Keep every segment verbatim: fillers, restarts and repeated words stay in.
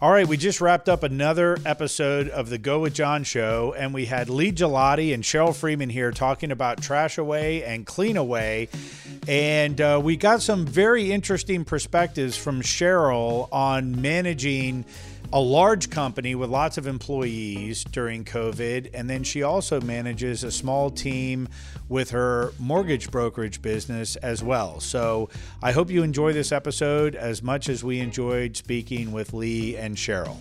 All right, we just wrapped up another episode of the Go With John show, and we had Lee Gelati and Cheryl Freeman here talking about Trash Away and CleanAway. And uh, we got some very interesting perspectives from Cheryl on managing a large company with lots of employees during COVID. And then she also manages a small team with her mortgage brokerage business as well. So I hope you enjoy this episode as much as we enjoyed speaking with Lee and Cheryl.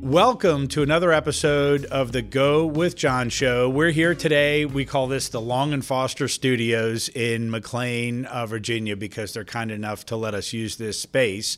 Welcome to another episode of the Go With John show. We're here today. We call this the Long and Foster Studios in McLean, uh, Virginia, because they're kind enough to let us use this space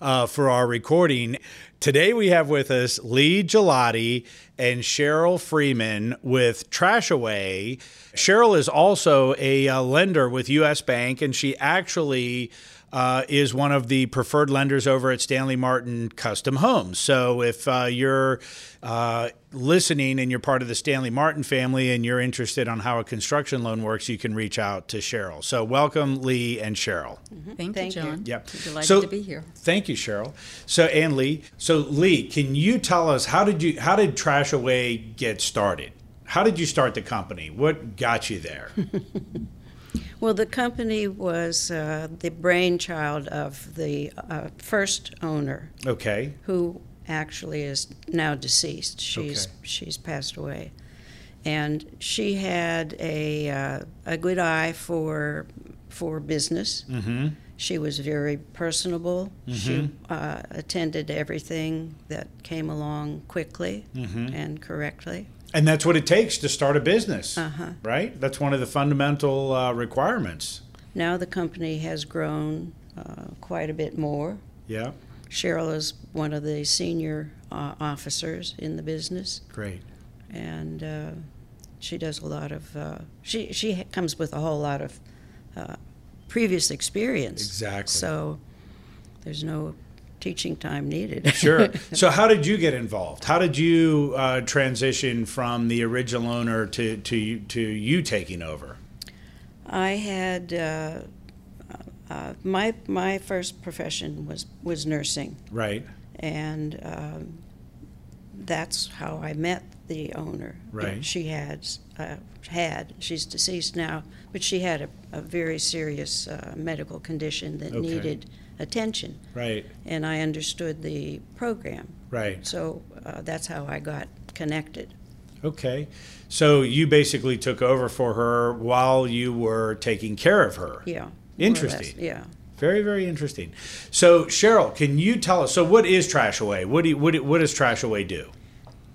uh, for our recording. Today we have with us Lee Gelati and Cheryl Freeman with Trash Away. Cheryl is also a uh, lender with U S Bank, and she actually Uh, is one of the preferred lenders over at Stanley Martin Custom Homes. So if uh, you're uh, listening and you're part of the Stanley Martin family and you're interested on how a construction loan works, you can reach out to Cheryl. So welcome, Lee and Cheryl. Mm-hmm. Thank, thank you, John. Yep. I'm delighted so, to be here. Thank you, Cheryl. So and Lee. So Lee, can you tell us how did you how did Trash Away get started? How did you start the company? What got you there? Well, the company was uh, the brainchild of the uh, first owner. Okay. Who actually is now deceased. She's okay. She's passed away, and she had a uh, a good eye for for business. Mm-hmm. She was very personable. Mm-hmm. She uh, attended everything that came along quickly mm-hmm. and correctly. And that's what it takes to start a business, uh-huh. right? That's one of the fundamental uh, requirements. Now the company has grown uh, quite a bit more. Yeah. Cheryl is one of the senior uh, officers in the business. Great. And uh, she does a lot of, uh, she, she comes with a whole lot of uh, previous experience. Exactly. So there's no teaching time needed. Sure. So how did you get involved? How did you uh, transition from the original owner to, to, to you taking over? I had, uh, uh, my my first profession was, was nursing. Right. And um, that's how I met the owner. Right. She had, uh, had, she's deceased now, but she had a, a very serious uh, medical condition that okay. needed attention. Right. And I understood the program. Right. So uh, that's how I got connected. Okay. So you basically took over for her while you were taking care of her. Yeah. Interesting. Yeah. Very, very interesting. So Cheryl, can you tell us, so what is Trash Away? What do you, what, what does Trash Away do?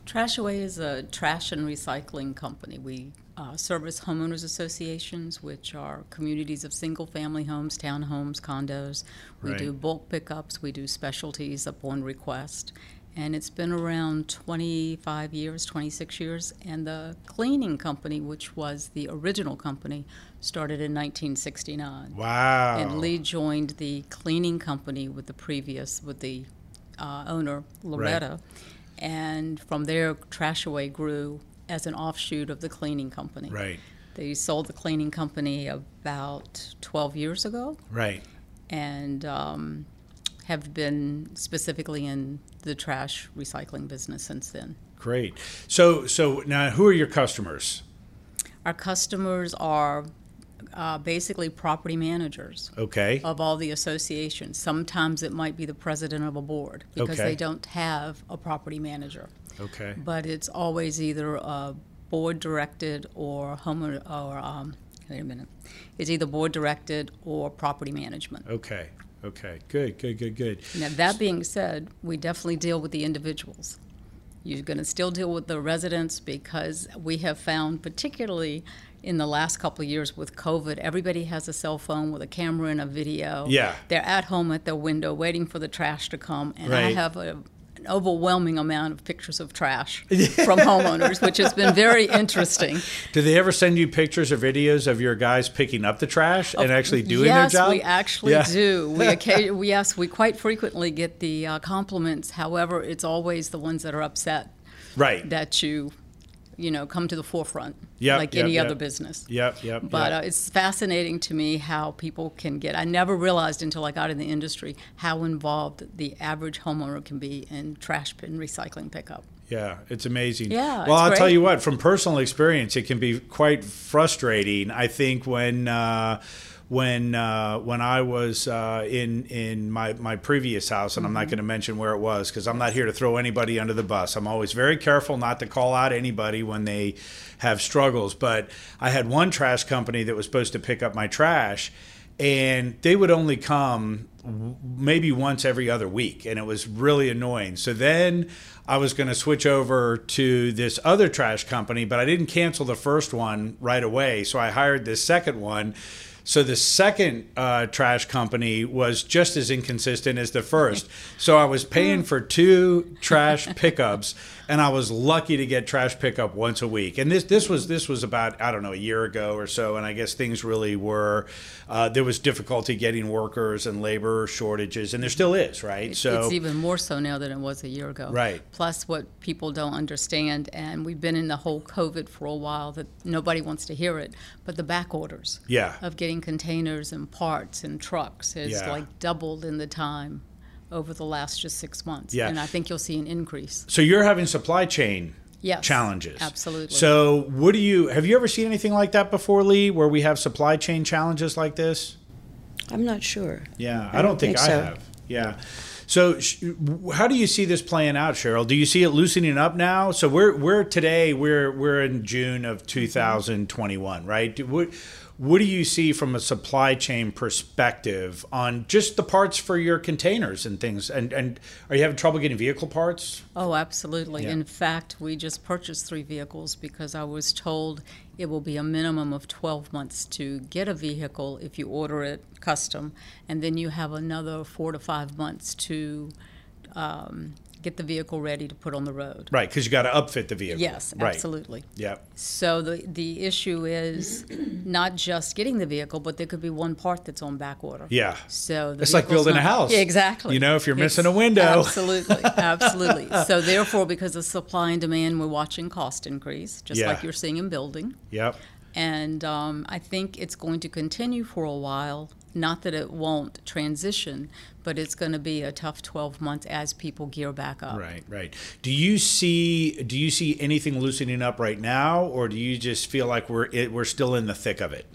Trash Away is a trash and recycling company. We uh, service homeowners associations, which are communities of single-family homes, townhomes, condos. We right. do bulk pickups. We do specialties upon request. And it's been around twenty-five years, twenty-six years. And the cleaning company, which was the original company, started in nineteen sixty-nine. Wow. And Lee joined the cleaning company with the previous, with the uh, owner, Loretta. Right. And from there, Trash Away grew as an offshoot of the cleaning company. Right. They sold the cleaning company about twelve years ago. Right. And um, have been specifically in the trash recycling business since then. Great. So, so now who are your customers? Our customers are uh, basically property managers. Okay. Of all the associations. Sometimes it might be the president of a board because okay. they don't have a property manager. Okay. But it's always either uh, board directed or home or um, wait a minute, it's either board directed or property management. Okay. Okay. Good. Good. Good. Good. Now that being said, we definitely deal with the individuals. You're going to still deal with the residents because we have found, particularly in the last couple of years with COVID, everybody has a cell phone with a camera and a video. Yeah. They're at home at their window waiting for the trash to come, and right. I have a. an overwhelming amount of pictures of trash from homeowners, which has been very interesting. Do they ever send you pictures or videos of your guys picking up the trash of, and actually doing yes, their job? Yes, we actually yeah. do. We, occasion, we Yes, we quite frequently get the uh, compliments. However, it's always the ones that are upset right. that you you know, come to the forefront, yep, like yep, any yep. other business. Yep, yep. But yep. Uh, it's fascinating to me how people can get. I never realized until I got in the industry how involved the average homeowner can be in trash bin recycling pickup. Yeah, it's amazing. Yeah, well, I'll great. tell you what, from personal experience, it can be quite frustrating. I think when uh, when uh, when I was uh, in in my, my previous house, and mm-hmm. I'm not going to mention where it was because I'm not here to throw anybody under the bus. I'm always very careful not to call out anybody when they have struggles. But I had one trash company that was supposed to pick up my trash, and they would only come maybe once every other week, and it was really annoying. So then I was going to switch over to this other trash company, but I didn't cancel the first one right away, so I hired this second one. So the second uh, trash company was just as inconsistent as the first. So I was paying for two trash pickups, and I was lucky to get trash pickup once a week. And this this was this was about, I don't know, a year ago or so, and I guess things really were, uh, there was difficulty getting workers and labor shortages, and there still is, right? It's, so it's even more so now than it was a year ago. Right. Plus what people don't understand, and we've been in the whole COVID for a while that nobody wants to hear it, but the back orders yeah. of getting containers and parts and trucks has yeah. like doubled in the time over the last just six months. Yeah. And I think you'll see an increase. So you're having supply chain yes, challenges. Absolutely. So what do you, have you ever seen anything like that before, Lee, where we have supply chain challenges like this? I'm not sure. Yeah, I, I don't think, think I so. have. Yeah. So sh- how do you see this playing out, Cheryl? Do you see it loosening up now? So we're we're today, we're we're in June of two thousand twenty-one, right? Do, what, What do you see from a supply chain perspective on just the parts for your containers and things? And, and are you having trouble getting vehicle parts? Oh, absolutely. Yeah. In fact, we just purchased three vehicles because I was told it will be a minimum of twelve months to get a vehicle if you order it custom. And then you have another four to five months to um, get the vehicle ready to put on the road. Right, because you got to upfit the vehicle. Yes, right. Absolutely. Yeah. So the the issue is not just getting the vehicle, but there could be one part that's on back order. Yeah. So the it's like building not, a house. Yeah, exactly. You know, if you're it's, missing a window. Absolutely, absolutely. So therefore, because of supply and demand, we're watching cost increase, just yeah. like you're seeing in building. Yep. And um, I think it's going to continue for a while. Not that it won't transition, but it's going to be a tough twelve months as people gear back up. Right, right. Do you see do you see anything loosening up right now, or do you just feel like we're it, we're still in the thick of it?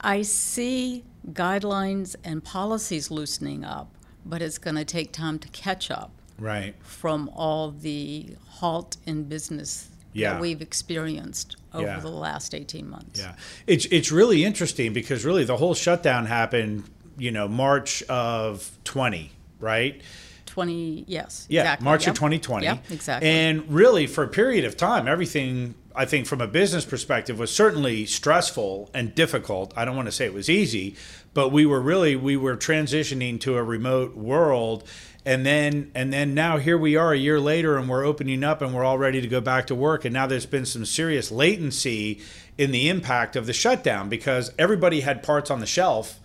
I see guidelines and policies loosening up, but it's going to take time to catch up. Right. From all the halt in business yeah. that we've experienced over yeah. the last eighteen months. Yeah, it's it's really interesting because really the whole shutdown happened, you know, March of twenty, right? twenty, yes. Yeah, exactly. March yep. of twenty twenty. Yeah, exactly. And really for a period of time, everything, I think from a business perspective, was certainly stressful and difficult. I don't want to say it was easy, but we were really, we were transitioning to a remote world. And then and then now here we are a year later and we're opening up and we're all ready to go back to work. And now there's been some serious latency in the impact of the shutdown because everybody had parts on the shelf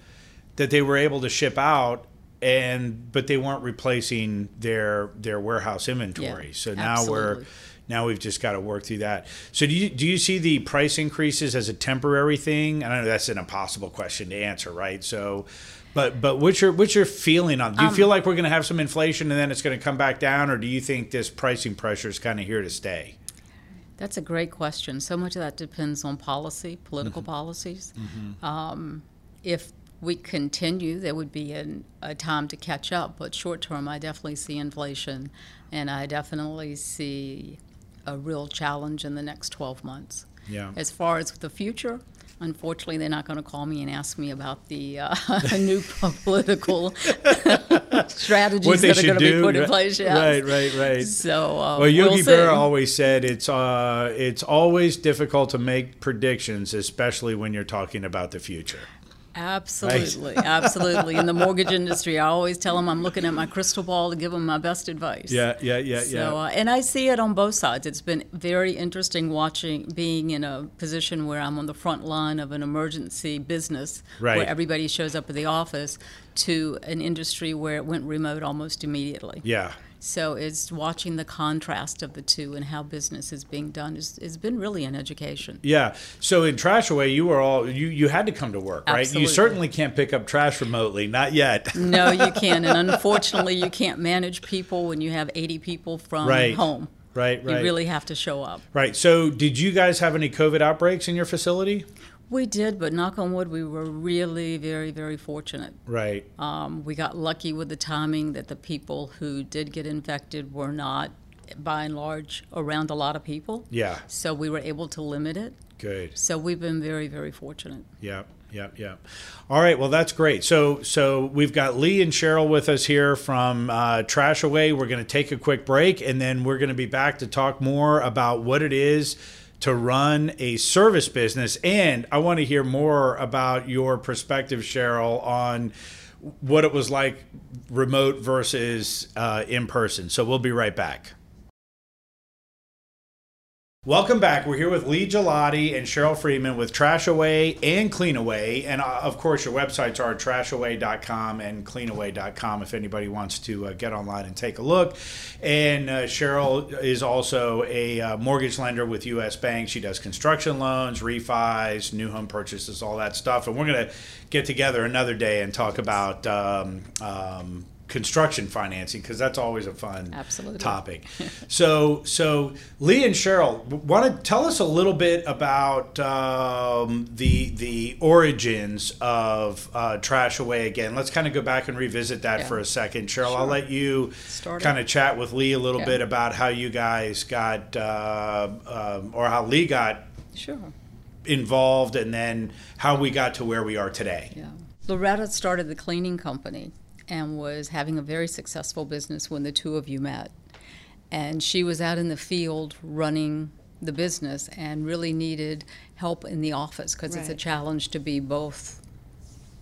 that they were able to ship out, and but they weren't replacing their their warehouse inventory. Yeah, so now absolutely. we're now we've just got to work through that. So do you do you see the price increases as a temporary thing? And I know that's an impossible question to answer, right? So But but what's your what's your feeling on? Do you um, feel like we're going to have some inflation and then it's going to come back down, or do you think this pricing pressure is kind of here to stay? That's a great question. So much of that depends on policy, political mm-hmm. policies. Mm-hmm. Um, if we continue, there would be an, a time to catch up. But short term, I definitely see inflation, and I definitely see a real challenge in the next twelve months. Yeah. As far as the future. Unfortunately, they're not going to call me and ask me about the uh, new political strategies that are going to do, be put in place. Yes. Right, right, right. So, uh, well, Yogi we'll Berra always said it's uh, it's always difficult to make predictions, especially when you're talking about the future. Absolutely, right? Absolutely. In the mortgage industry, I always tell them I'm looking at my crystal ball to give them my best advice. Yeah, yeah, yeah, so, yeah. Uh, and I see it on both sides. It's been very interesting watching, being in a position where I'm on the front line of an emergency business, right. where everybody shows up at the office, to an industry where it went remote almost immediately. Yeah. So it's watching the contrast of the two and how business is being done. It's, it's been really an education. Yeah. So in Trash Away, you were all you, you had to come to work, right? Absolutely. You certainly can't pick up trash remotely, not yet. No, you can't, and unfortunately, you can't manage people when you have eighty people from right. home. Right, right. You really have to show up. Right. So did you guys have any COVID outbreaks in your facility? We did, but knock on wood, we were really very, very fortunate. Right. Um, we got lucky with the timing that the people who did get infected were not, by and large, around a lot of people. Yeah. So we were able to limit it. Good. So we've been very, very fortunate. Yeah. Yep, yep. All right, well, that's great. So so we've got Lee and Cheryl with us here from uh, Trash Away. We're going to take a quick break, and then we're going to be back to talk more about what it is to run a service business. And I want to hear more about your perspective, Cheryl, on what it was like remote versus uh, in person. So we'll be right back. Welcome back. We're here with Lee Gelati and Cheryl Freeman with Trash Away and CleanAway. And uh, of course, your websites are trash away dot com and clean away dot com if anybody wants to uh, get online and take a look. And uh, Cheryl is also a uh, mortgage lender with U S Bank. She does construction loans, refis, new home purchases, all that stuff. And we're going to get together another day and talk about um, um, construction financing, because that's always a fun Absolutely. topic. So, so Lee and Cheryl, want to tell us a little bit about um, the the origins of uh, Trash Away again. Let's kind of go back and revisit that yeah. for a second. Cheryl, sure. I'll let you kind of chat with Lee a little yeah. bit about how you guys got, uh, um, or how Lee got sure. involved, and then how we got to where we are today. Yeah. Loretta started the cleaning company and was having a very successful business when the two of you met. And she was out in the field running the business and really needed help in the office, because right. it's a challenge to be both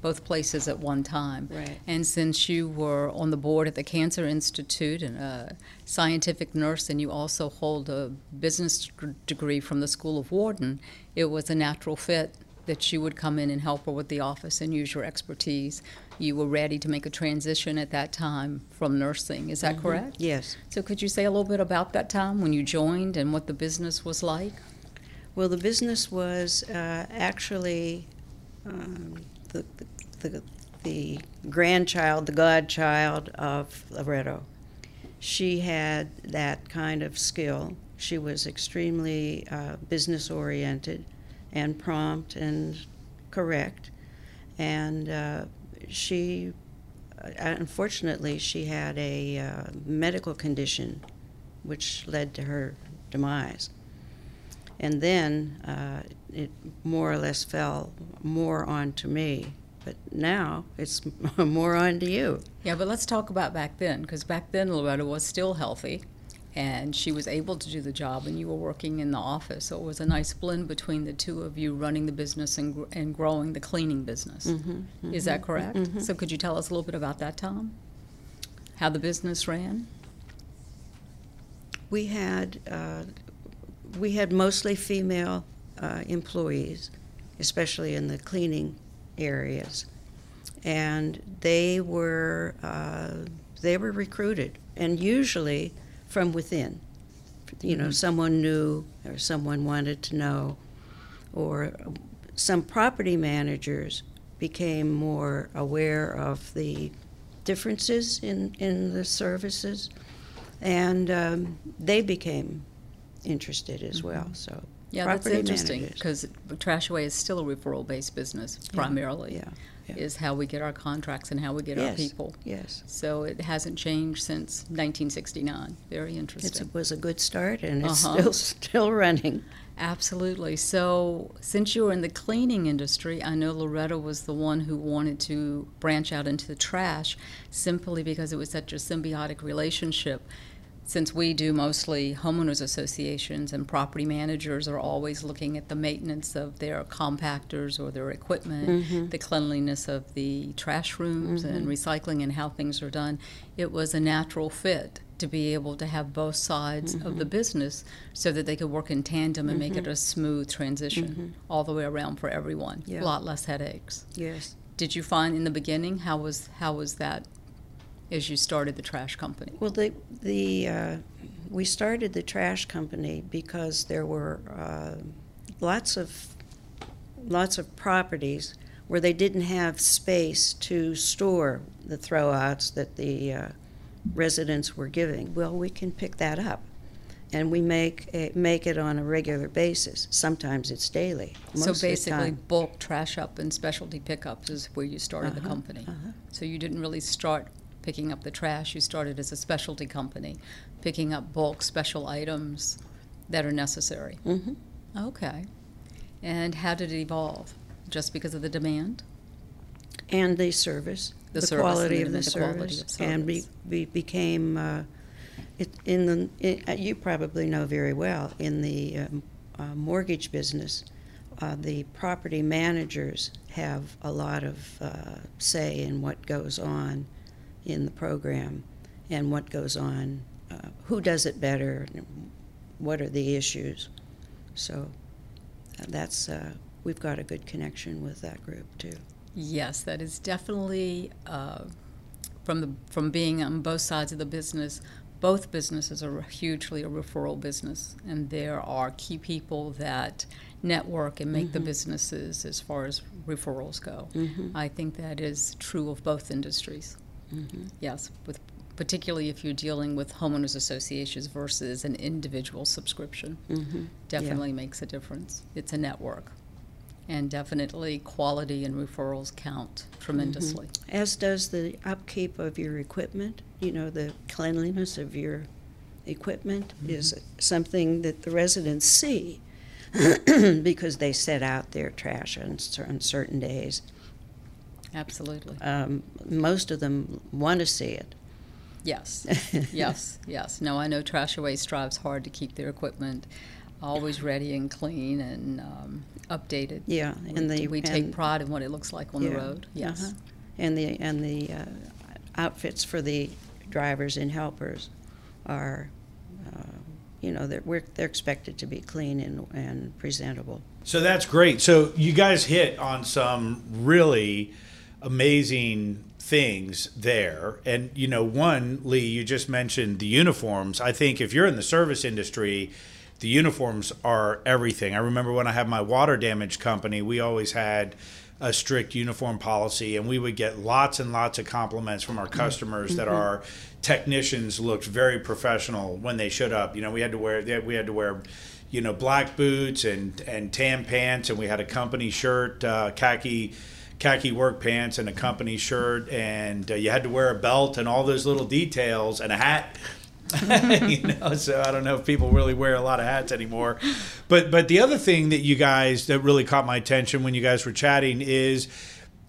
both places at one time. Right. And since you were on the board at the Cancer Institute and a scientific nurse, and you also hold a business degree from the School of Warden, it was a natural fit that you would come in and help her with the office and use your expertise. You were ready to make a transition at that time from nursing. Is that mm-hmm. correct? Yes. So could you say a little bit about that time when you joined and what the business was like? Well, the business was uh, actually um, the, the, the grandchild, the godchild of Loretta. She had that kind of skill. She was extremely uh, business-oriented and prompt and correct, and uh, she unfortunately she had a uh, medical condition which led to her demise, and then uh, it more or less fell more onto me, but now it's more onto you. Yeah, but let's talk about back then, because back then Loretta was still healthy and she was able to do the job, and you were working in the office. So it was a nice blend between the two of you running the business and, gr and growing the cleaning business. Mm-hmm, mm-hmm, is that correct? Mm-hmm. So could you tell us a little bit about that, Tom? How the business ran? We had, uh, we had mostly female uh, employees, especially in the cleaning areas. And they were, uh, they were recruited, and usually from within. You know, mm-hmm. someone knew, or someone wanted to know, or some property managers became more aware of the differences in, in the services, and um, they became interested as mm-hmm. well. So yeah, that's interesting, because Trash Away is still a referral-based business primarily. Yeah. Yeah. Yeah. Is how we get our contracts and how we get yes. our people. Yes. So it hasn't changed since nineteen sixty-nine. Very interesting. It's, it was a good start, and it's uh-huh. still still running. Absolutely. So since you were in the cleaning industry, I know Loretta was the one who wanted to branch out into the trash, simply because it was such a symbiotic relationship. Since we do mostly homeowners associations, and property managers are always looking at the maintenance of their compactors or their equipment, mm-hmm. the cleanliness of the trash rooms mm-hmm. and recycling and how things are done, it was a natural fit to be able to have both sides mm-hmm. of the business so that they could work in tandem and mm-hmm. make it a smooth transition mm-hmm. all the way around for everyone. Yeah. A lot less headaches. Yes. Did you find in the beginning, how was, how was that is you started the trash company. Well, the the uh, we started the trash company because there were uh, lots of lots of properties where they didn't have space to store the throwouts that the uh, residents were giving. Well, we can pick that up, and we make a, make it on a regular basis. Sometimes it's daily. Most so basically, bulk trash up and specialty pickups is where you started uh-huh, the company. Uh-huh. So you didn't really start picking up the trash. You started as a specialty company, picking up bulk special items that are necessary. Mm-hmm. Okay. And how did it evolve? Just because of the demand? And the service, the, the service, quality of the, the service. Quality of service. And we, we became, uh, it, in the, it, you probably know very well, in the um, uh, mortgage business, uh, the property managers have a lot of uh, say in what goes on in the program and what goes on, uh, who does it better, what are the issues. So uh, that's, uh, we've got a good connection with that group too. Yes, that is definitely, uh, from, the, from being on both sides of the business, both businesses are hugely a referral business, and there are key people that network and make mm-hmm. the businesses as far as referrals go. Mm-hmm. I think that is true of both industries. Mm-hmm. Yes, with, particularly if you're dealing with homeowners associations versus an individual subscription. Mm-hmm. Definitely yeah. makes a difference. It's a network. And definitely quality and referrals count tremendously. Mm-hmm. As does the upkeep of your equipment. You know, the cleanliness of your equipment mm-hmm. is something that the residents see because they set out their trash on, on certain days. Absolutely. Um, most of them want to see it. Yes, yes, yes. No, I know Trash Away strives hard to keep their equipment always ready and clean and um, updated. Yeah, we, and the, we take and pride in what it looks like on yeah. the road. Yes, uh-huh. and the and the uh, outfits for the drivers and helpers are, uh, you know, they're we're, they're expected to be clean and and presentable. So that's great. So you guys hit on some really amazing things there. And, you know, one, Lee, you just mentioned the uniforms. I think if you're in the service industry, the uniforms are everything. I remember when I had my water damage company, we always had a strict uniform policy, and we would get lots and lots of compliments from our customers mm-hmm. that our technicians looked very professional when they showed up. You know, we had to wear, we had to wear, you know, black boots and, and tan pants, and we had a company shirt, uh, khaki khaki work pants and a company shirt, and uh, you had to wear a belt and all those little details and a hat. You know, so I don't know if people really wear a lot of hats anymore. But but the other thing that you guys, that really caught my attention when you guys were chatting is,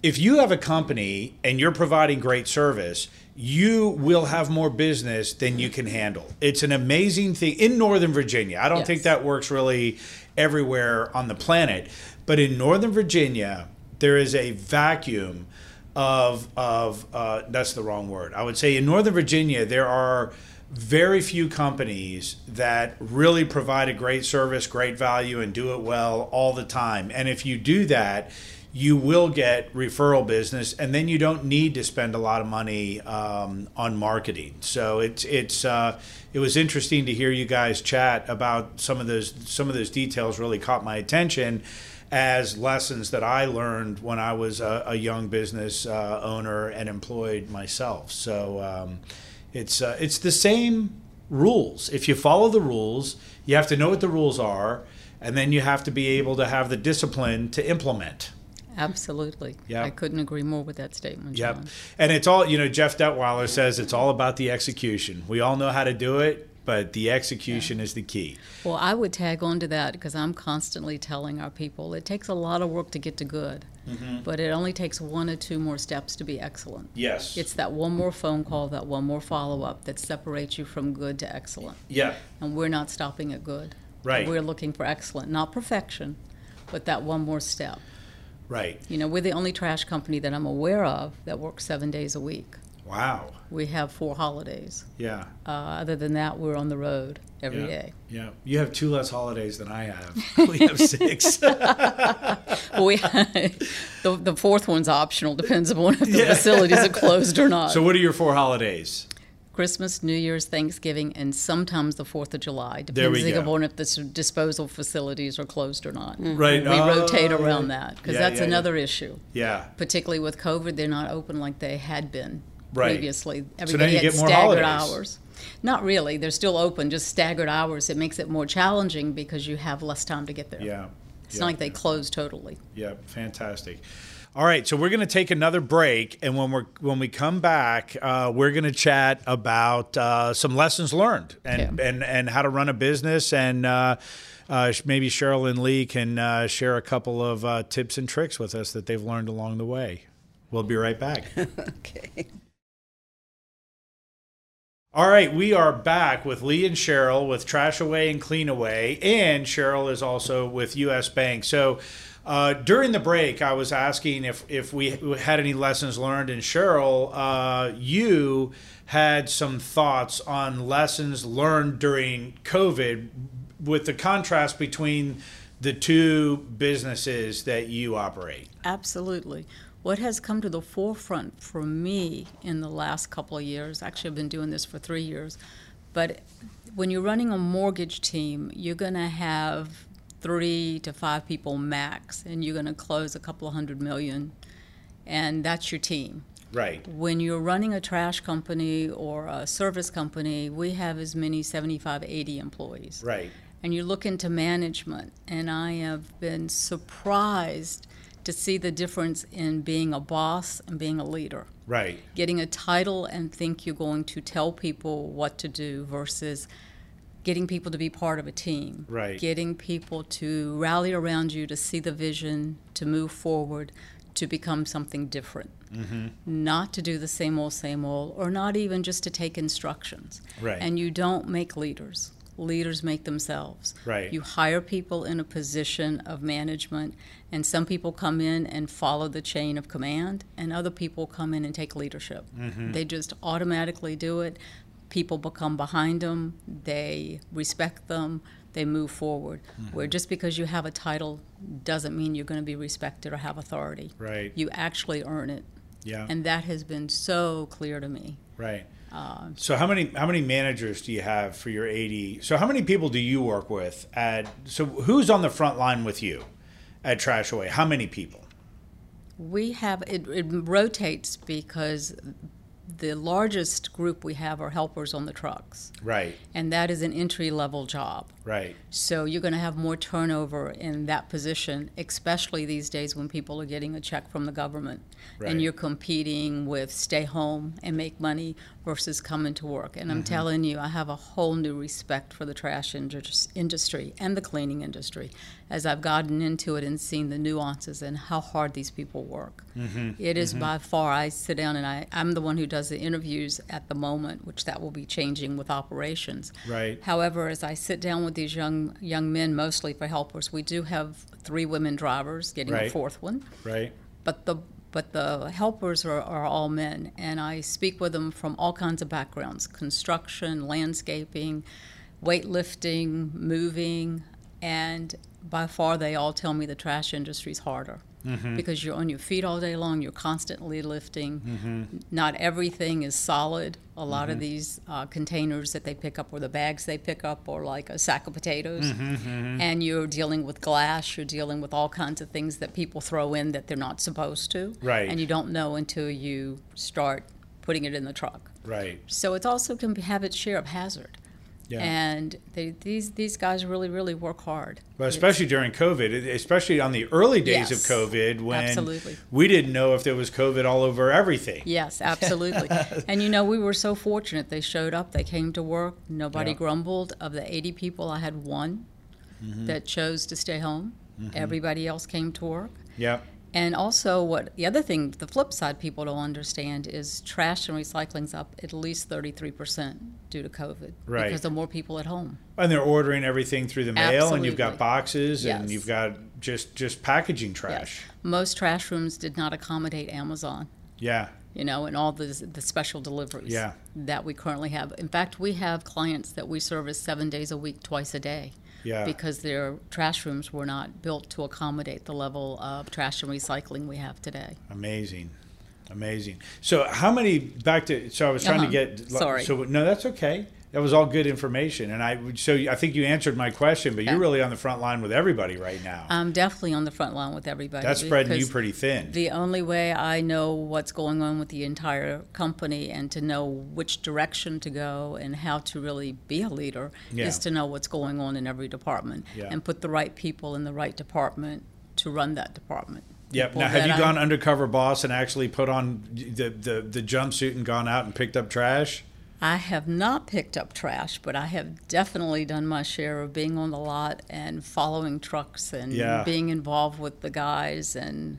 if you have a company and you're providing great service, you will have more business than you can handle. It's an amazing thing in Northern Virginia. I don't yes. think that works really everywhere on the planet, but in Northern Virginia, there is a vacuum of, of uh, that's the wrong word. I would say in Northern Virginia, there are very few companies that really provide a great service, great value, and do it well all the time. And if you do that, you will get referral business, and then you don't need to spend a lot of money um, on marketing. So it's it's uh, it was interesting to hear you guys chat about some of those some of those details. Really caught my attention as lessons that I learned when I was a, a young business uh, owner and employed myself. So um, it's uh, it's the same rules. If you follow the rules, you have to know what the rules are, and then you have to be able to have the discipline to implement. Absolutely. Yep. I couldn't agree more with that statement, John. Yep. And it's all, you know, Jeff Detweiler says it's all about the execution. We all know how to do it, but the execution yeah. is the key. Well, I would tag on to that because I'm constantly telling our people it takes a lot of work to get to good, mm-hmm. but it only takes one or two more steps to be excellent. Yes. It's that one more phone call, that one more follow-up that separates you from good to excellent. Yeah. And we're not stopping at good. Right. We're looking for excellent, not perfection, but that one more step. Right. You know, we're the only trash company that I'm aware of that works seven days a week. Wow. We have four holidays. Yeah. Uh, other than that, we're on the road every yeah. day. Yeah. You have two less holidays than I have. We have six. Well, we the, the fourth one's optional. Depends upon if the yeah. facilities are closed or not. So what are your four holidays? Christmas, New Year's, Thanksgiving, and sometimes the fourth of July, depending upon if the disposal facilities are closed or not. Mm-hmm. Right. We oh, rotate around yeah. that because yeah, that's yeah, another yeah. issue. Yeah. Particularly with COVID, they're not open like they had been right. previously. Everybody so had staggered hours. Not really. They're still open, just staggered hours. It makes it more challenging because you have less time to get there. Yeah. It's yeah, not like they yeah. close totally. Yeah, fantastic. All right, so we're going to take another break, and when we when we come back, uh, we're going to chat about uh, some lessons learned and, yeah. and and how to run a business, and uh, uh, maybe Cheryl and Lee can uh, share a couple of uh, tips and tricks with us that they've learned along the way. We'll be right back. Okay. All right, we are back with Lee and Cheryl with Trash Away and CleanAway, and Cheryl is also with U S Bank. So uh, during the break, I was asking if, if we had any lessons learned, and Cheryl, uh, you had some thoughts on lessons learned during COVID with the contrast between the two businesses that you operate. Absolutely. What has come to the forefront for me in the last couple of years, actually I've been doing this for three years, but when you're running a mortgage team, you're going to have three to five people max, and you're going to close a couple of hundred million, and that's your team. Right. When you're running a trash company or a service company, we have as many seventy-five, eighty employees. Right. And you look into management, and I have been surprised to see the difference in being a boss and being a leader. Right. Getting a title and think you're going to tell people what to do versus getting people to be part of a team. Right. Getting people to rally around you, to see the vision, to move forward, to become something different. Mm-hmm. Not to do the same old, same old, or not even just to take instructions. Right. And you don't make leaders. Leaders make themselves. Right. You hire people in a position of management, and some people come in and follow the chain of command, and other people come in and take leadership. Mm-hmm. They just automatically do it. People become behind them. They respect them. They move forward. Mm-hmm. Where just because you have a title doesn't mean you're going to be respected or have authority. Right. You actually earn it. Yeah. And that has been so clear to me. Right. Um, so how many how many managers do you have for your eighty? So how many people do you work with at? So who's on the front line with you at Trash Away? How many people? We have it, it rotates because the largest group we have are helpers on the trucks. Right. And that is an entry level job. Right. So you're going to have more turnover in that position, especially these days when people are getting a check from the government. Right. And you're competing with stay home and make money versus coming to work. And I'm mm-hmm. telling you, I have a whole new respect for the trash industry and the cleaning industry as I've gotten into it and seen the nuances and how hard these people work. Mm-hmm. It is mm-hmm. by far, I sit down and I, I'm the one who does the interviews at the moment, which that will be changing with operations. Right. However, as I sit down with these young young men, mostly for helpers, we do have three women drivers getting right. a fourth one. Right. But the But the helpers are, are all men, and I speak with them from all kinds of backgrounds, construction, landscaping, weightlifting, moving, and by far they all tell me the trash industry is harder mm-hmm. because you're on your feet all day long, you're constantly lifting. Mm-hmm. Not everything is solid. A lot mm-hmm. of these uh, containers that they pick up or the bags they pick up are like a sack of potatoes, mm-hmm, mm-hmm. and you're dealing with glass, you're dealing with all kinds of things that people throw in that they're not supposed to, right. and you don't know until you start putting it in the truck. Right. So it also can have its share of hazard. Yeah. And they, these these guys really, really work hard. Well, especially it's, during COVID, especially on the early days yes, of COVID when absolutely. we didn't know if there was COVID all over everything. Yes, absolutely. And, you know, we were so fortunate. They showed up. They came to work. Nobody yeah. grumbled. Of the eighty people, I had one mm-hmm. that chose to stay home. Mm-hmm. Everybody else came to work. Yeah. And also what the other thing, the flip side people don't understand is trash and recycling's up at least thirty-three percent due to COVID. Right. Because there are more people at home. And they're ordering everything through the mail. Absolutely. And you've got boxes yes. and you've got just, just packaging trash. Yes. Most trash rooms did not accommodate Amazon. Yeah. You know, and all the the special deliveries yeah. that we currently have. In fact, we have clients that we service seven days a week, twice a day. Yeah. Because their trash rooms were not built to accommodate the level of trash and recycling we have today. Amazing. Amazing. So how many, back to, so I was trying uh-huh. to get. Sorry. So, no, that's okay. That was all good information. And I so I think you answered my question, but you're really on the front line with everybody right now. I'm definitely on the front line with everybody. That's spreading you pretty thin. The only way I know what's going on with the entire company and to know which direction to go and how to really be a leader yeah. is to know what's going on in every department yeah. and put the right people in the right department to run that department. Yep. Now, have you gone I'm, undercover boss and actually put on the, the, the jumpsuit and gone out and picked up trash? I have not picked up trash, but I have definitely done my share of being on the lot and following trucks and yeah. being involved with the guys. And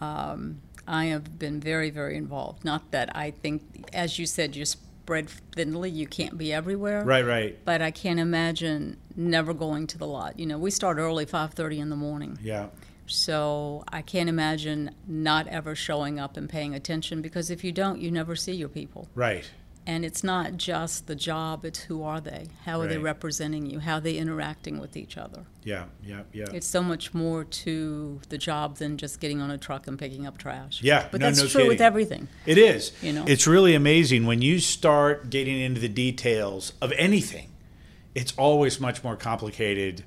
um, I have been very, very involved. Not that I think, as you said, you're spread thinly, you can't be everywhere. Right, right. But I can't imagine never going to the lot. You know, we start early, five thirty in the morning. Yeah. So I can't imagine not ever showing up and paying attention, because if you don't, you never see your people. Right. And it's not just the job, it's who are they? How are right. they representing you? How are they interacting with each other? Yeah, yeah, yeah. It's so much more to the job than just getting on a truck and picking up trash. Yeah, but no, that's no true kidding. With everything. It is. You know? It's really amazing when you start getting into the details of anything. It's always much more complicated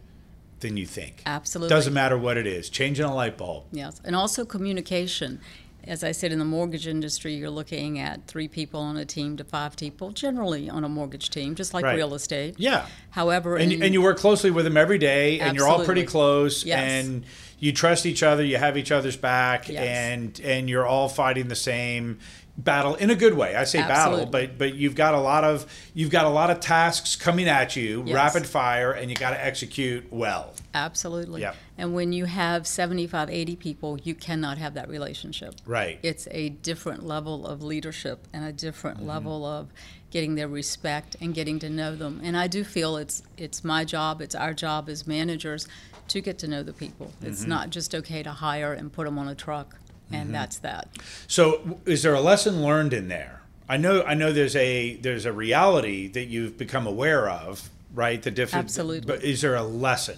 than you think. Absolutely. Doesn't matter what it is. Changing a light bulb. Yes. And also communication. As I said, in the mortgage industry, you're looking at three people on a team to five people, generally on a mortgage team, just like right. real estate. Yeah. However, and, in, and you work closely with them every day, absolutely. And you're all pretty close, yes. and you trust each other, you have each other's back, yes. and and you're all fighting the same battle in a good way. I say absolutely. battle, but but you've got a lot of you've got a lot of tasks coming at you, yes. rapid fire, and you got to execute well. Absolutely. Yep. And when you have seventy-five, eighty people, you cannot have that relationship. Right. It's a different level of leadership and a different mm-hmm. level of getting their respect and getting to know them. And I do feel it's it's my job, it's our job as managers to get to know the people. Mm-hmm. It's not just okay to hire and put them on a truck. And mm-hmm. that's that. So is there a lesson learned in there? I know I know there's a there's a reality that you've become aware of, right? The difference. Absolutely. But is there a lesson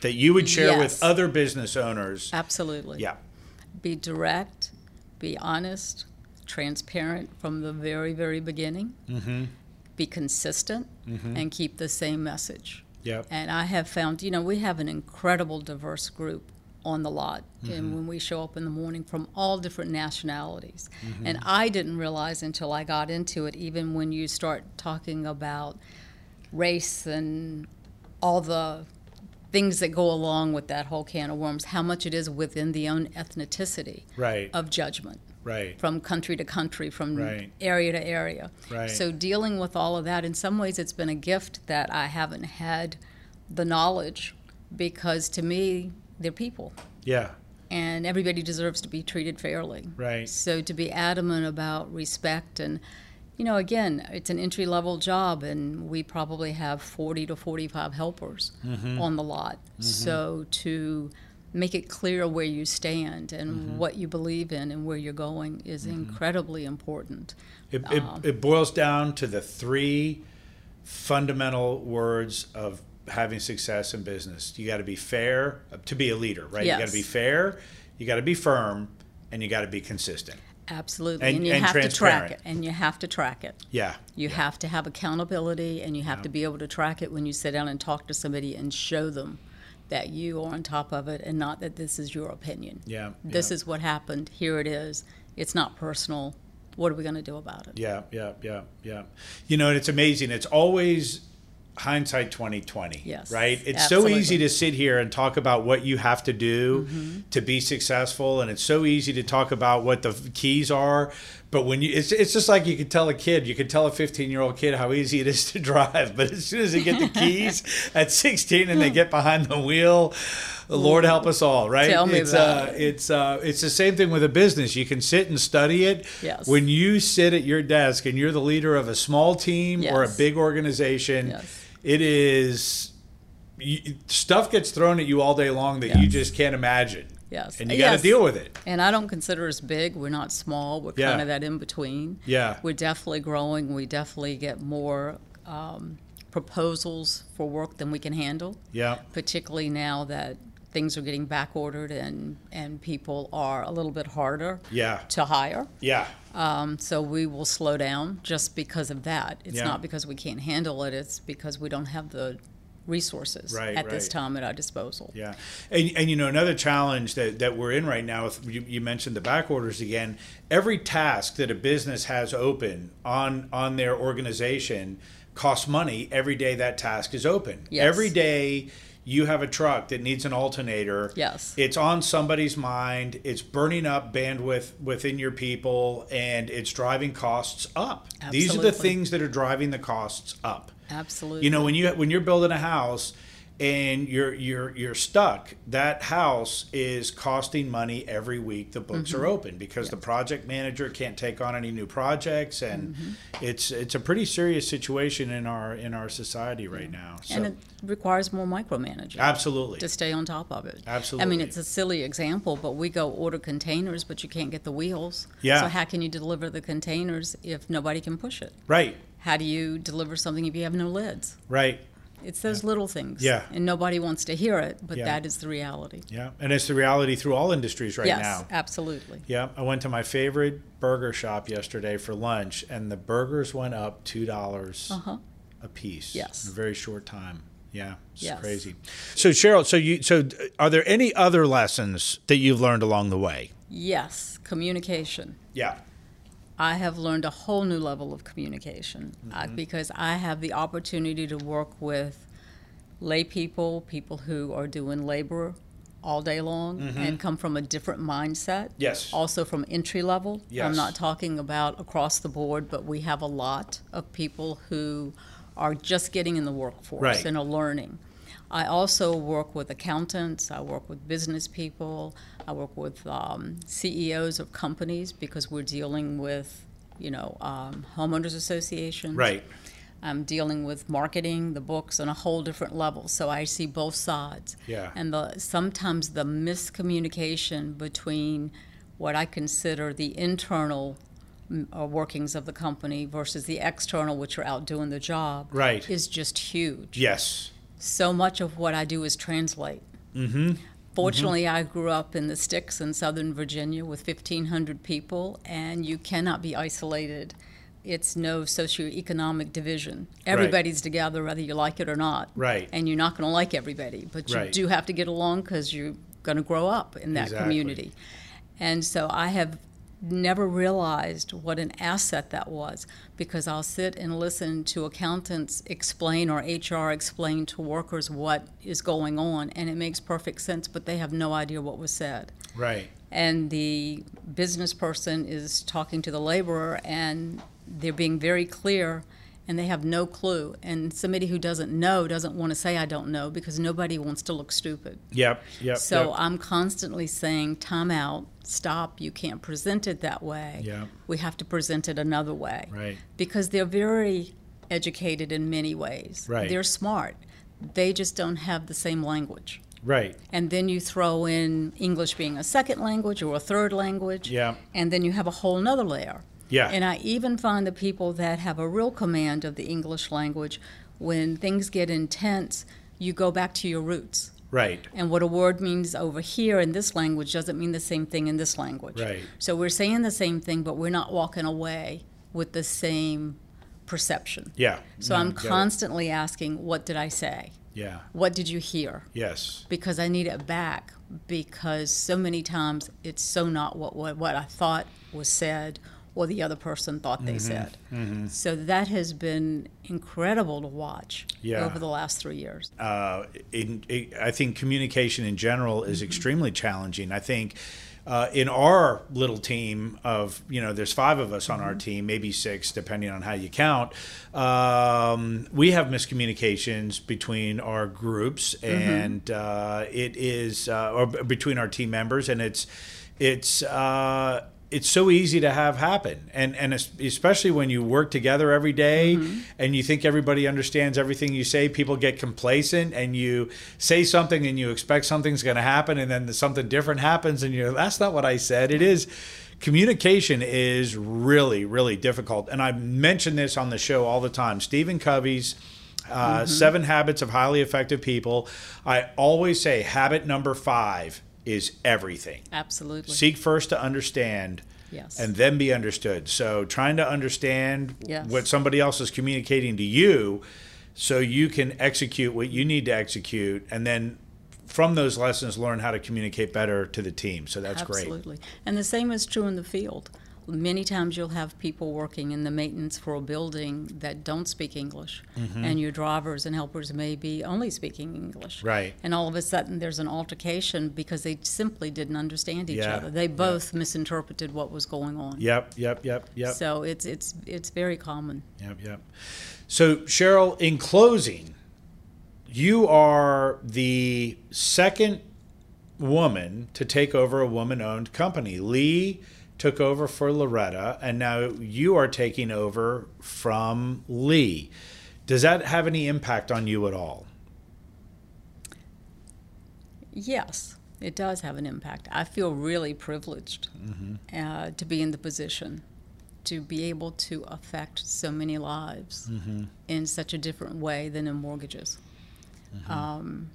that you would share yes. with other business owners? Absolutely. Yeah. Be direct, be honest, transparent from the very, very beginning. Mm-hmm. Be consistent mm-hmm. and keep the same message. Yeah. And I have found, you know, we have an incredible diverse group on the lot mm-hmm. and when we show up in the morning from all different nationalities. Mm-hmm. And I didn't realize until I got into it, even when you start talking about race and all the things that go along with that whole can of worms, how much it is within the own ethnicity right. of judgment. Right. From country to country, from right. area to area. Right. So dealing with all of that, in some ways it's been a gift that I haven't had the knowledge, because to me, they're people. Yeah. And everybody deserves to be treated fairly. Right. So to be adamant about respect and, you know, again, it's an entry-level job, and we probably have forty to forty-five helpers mm-hmm. on the lot. Mm-hmm. So to make it clear where you stand and mm-hmm. what you believe in and where you're going is mm-hmm. incredibly important. It, it, um, it boils down to the three fundamental words of having success in business. You got to be fair to be a leader, right? Yes. You got to be fair, you got to be firm, and you got to be consistent. Absolutely. And, and you and have to track it. And you have to track it. Yeah. You yeah. have to have accountability, and you have yeah. to be able to track it when you sit down and talk to somebody and show them that you are on top of it and not that this is your opinion. Yeah. This yeah. is what happened. Here it is. It's not personal. What are we going to do about it? Yeah, yeah, yeah, yeah. You know, and it's amazing. It's always hindsight twenty twenty, yes, right? It's absolutely. So easy to sit here and talk about what you have to do mm-hmm. to be successful, and it's so easy to talk about what the keys are. But when you, it's, it's just like you could tell a kid, you could tell a fifteen-year-old kid how easy it is to drive, but as soon as they get the keys at sixteen and they get behind the wheel, Lord help us all, right? Tell me it's, about uh, it. It's, uh, it's the same thing with a business. You can sit and study it. Yes. When you sit at your desk and you're the leader of a small team yes. or a big organization, yes. it is, you, stuff gets thrown at you all day long that yes. you just can't imagine. Yes. And you got to yes. deal with it. And I don't consider us big. We're not small. We're yeah. kind of that in between. Yeah. We're definitely growing. We definitely get more um, proposals for work than we can handle. Yeah. Particularly now that things are getting back ordered and, and people are a little bit harder yeah. to hire. Yeah. Um, so we will slow down just because of that. It's yeah. not because we can't handle it. It's because we don't have the resources right, at right. this time at our disposal. Yeah. And, and you know, another challenge that, that we're in right now, with, you, you mentioned the back orders again, every task that a business has open on, on their organization costs money every day that task is open. Yes. Every day you have a truck that needs an alternator. Yes. It's on somebody's mind. It's burning up bandwidth within your people, and it's driving costs up. Absolutely. These are the things that are driving the costs up. Absolutely. You know, when you when you're building a house and you're you're you're stuck, that house is costing money every week the books mm-hmm. are open, because yes. the project manager can't take on any new projects, and mm-hmm. it's it's a pretty serious situation in our in our society right yeah. now. So. And it requires more micromanaging. Absolutely. To stay on top of it. Absolutely. I mean, it's a silly example, but we go order containers, but you can't get the wheels. Yeah. So how can you deliver the containers if nobody can push it? Right. How do you deliver something if you have no lids? Right. It's those yeah. little things. Yeah. And nobody wants to hear it, but yeah. that is the reality. Yeah. And it's the reality through all industries right yes, now. Yes, absolutely. Yeah. I went to my favorite burger shop yesterday for lunch, and the burgers went up two dollars uh-huh. a piece yes. in a very short time. Yeah. It's yes. crazy. So, Cheryl, so you so are there any other lessons that you've learned along the way? Yes. Communication. Yeah. I have learned a whole new level of communication mm-hmm. I, because I have the opportunity to work with lay people, people who are doing labor all day long mm-hmm. and come from a different mindset. Yes. Also from entry level. Yes. I'm not talking about across the board, but we have a lot of people who are just getting in the workforce right. and are learning. I also work with accountants, I work with business people, I work with um, C E Os of companies, because we're dealing with, you know, um, homeowners associations. Right. I'm dealing with marketing, the books, on a whole different level. So I see both sides. Yeah. And the, sometimes the miscommunication between what I consider the internal or workings of the company versus the external, which are out doing the job, right. is just huge. Yes. So much of what I do is translate. Mm-hmm. Fortunately, mm-hmm. I grew up in the sticks in Southern Virginia with fifteen hundred people, and you cannot be isolated. It's no socioeconomic division. Everybody's right. together, whether you like it or not. Right. And you're not going to like everybody, but you right. do have to get along, because you're going to grow up in that exactly. community. And so I have never realized what an asset that was, because I'll sit and listen to accountants explain or H R explain to workers what is going on, and it makes perfect sense, but they have no idea what was said. Right. And the business person is talking to the laborer, and they're being very clear, and they have no clue. And somebody who doesn't know doesn't want to say, I don't know, because nobody wants to look stupid. Yep, yep. So yep. I'm constantly saying, time out, stop, you can't present it that way. Yep. We have to present it another way. Right. Because they're very educated in many ways. Right. They're smart. They just don't have the same language. Right. And then you throw in English being a second language or a third language. Yeah. And then you have a whole nother layer. Yeah. And I even find the people that have a real command of the English language, when things get intense, you go back to your roots. Right. And what a word means over here in this language doesn't mean the same thing in this language. Right. So we're saying the same thing, but we're not walking away with the same perception. Yeah. So mm, I'm constantly asking, what did I say? Yeah. What did you hear? Yes. Because I need it back, because so many times it's so not what what, what I thought was said, or the other person thought they mm-hmm. said. Mm-hmm. So that has been incredible to watch yeah. over the last three years. Uh, in, in, I think communication in general is mm-hmm. extremely challenging. I think uh, in our little team of, you know, there's five of us on mm-hmm. our team, maybe six, depending on how you count. Um, we have miscommunications between our groups mm-hmm. and uh, it is, uh, or between our team members, and it's, it's, uh, it's so easy to have happen. And, and especially when you work together every day, mm-hmm. and you think everybody understands everything you say, people get complacent, and you say something and you expect something's going to happen, and then something different happens, and you're, that's not what I said. It is. Communication is really, really difficult. And I mention this on the show all the time. Stephen Covey's uh, mm-hmm. Seven Habits of Highly Effective People. I always say habit number five is everything. Absolutely. Seek first to understand, yes, and then be understood. So trying to understand, yes, what somebody else is communicating to you so you can execute what you need to execute, and then from those lessons learn how to communicate better to the team. So that's absolutely great. Absolutely. And the same is true in the field. Many times you'll have people working in the maintenance for a building that don't speak English, mm-hmm. and your drivers and helpers may be only speaking English. Right. And all of a sudden there's an altercation because they simply didn't understand each yeah. other. They both yeah. misinterpreted what was going on. Yep, yep, yep, yep. So it's it's it's very common. Yep, yep. So Cheryl, in closing, you are the second woman to take over a woman-owned company. Lee took over for Loretta, and now you are taking over from Lee. Does that have any impact on you at all? Yes, it does have an impact. I feel really privileged mm-hmm. uh, to be in the position to be able to affect so many lives mm-hmm. in such a different way than in mortgages. Mm-hmm. Um,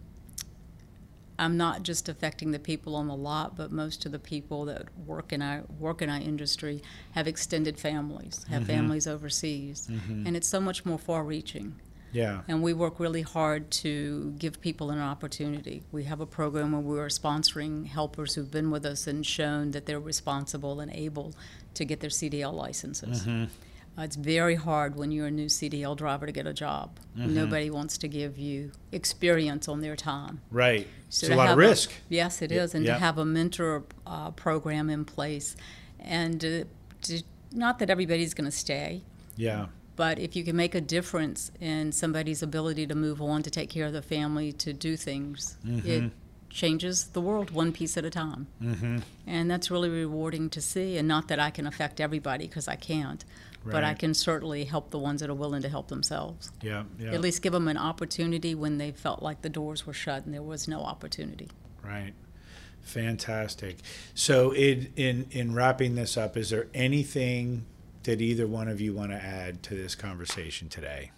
I'm not just affecting the people on the lot, but most of the people that work in our work in our industry have extended families, have mm-hmm. families overseas, mm-hmm. and it's so much more far-reaching. Yeah. And we work really hard to give people an opportunity. We have a program where we are sponsoring helpers who've been with us and shown that they're responsible and able to get their C D L licenses. Mm-hmm. Uh, it's very hard when you're a new C D L driver to get a job. Mm-hmm. Nobody wants to give you experience on their time. Right. So it's a lot of risk. A, yes, it yep. is. And yep. to have a mentor uh, program in place. And uh, to, not that everybody's going to stay. Yeah. But if you can make a difference in somebody's ability to move on, to take care of the family, to do things, mm-hmm. it changes the world one piece at a time. Mm-hmm. And that's really rewarding to see. And not that I can affect everybody, because I can't. Right. But I can certainly help the ones that are willing to help themselves. Yeah, yeah. At least give them an opportunity when they felt like the doors were shut and there was no opportunity. Right. Fantastic. So it, in, in wrapping this up, is there anything that either one of you want to add to this conversation today?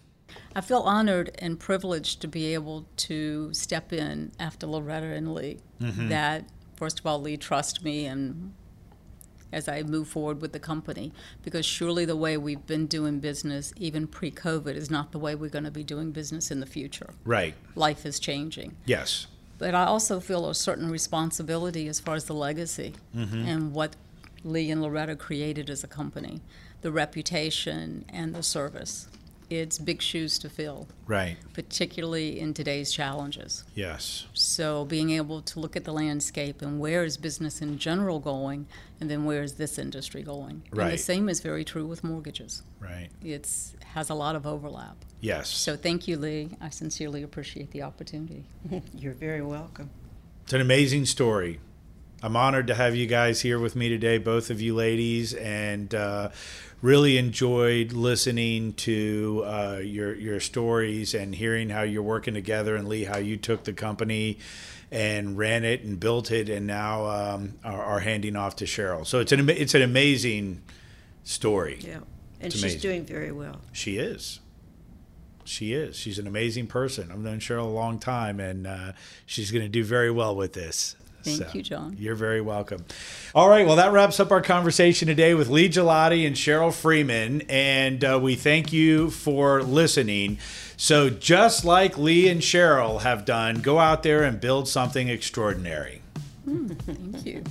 I feel honored and privileged to be able to step in after Loretta and Lee. Mm-hmm. That, first of all, Lee trusts me and as I move forward with the company, because surely the way we've been doing business, even pre-COVID, is not the way we're going to be doing business in the future. Right. Life is changing. Yes. But I also feel a certain responsibility as far as the legacy mm-hmm. and what Lee and Loretta created as a company, the reputation and the service. It's big shoes to fill. Right. Particularly in today's challenges. Yes. So being able to look at the landscape and where is business in general going, and then where is this industry going. Right. And the same is very true with mortgages. Right. It's has a lot of overlap. Yes. So thank you, Lee. I sincerely appreciate the opportunity. You're very welcome. It's an amazing story. I'm honored to have you guys here with me today, both of you ladies, and uh, really enjoyed listening to uh, your your stories and hearing how you're working together, and Lee, how you took the company and ran it and built it, and now um, are, are handing off to Cheryl. So it's an it's an amazing story. Yeah, and she's doing very well. She is. She is. She's an amazing person. I've known Cheryl a long time, and uh, she's going to do very well with this. Thank so, you, John. You're very welcome. All right. Well, that wraps up our conversation today with Lee Gelati and Cheryl Freeman. And uh, we thank you for listening. So just like Lee and Cheryl have done, go out there and build something extraordinary. Mm, thank you.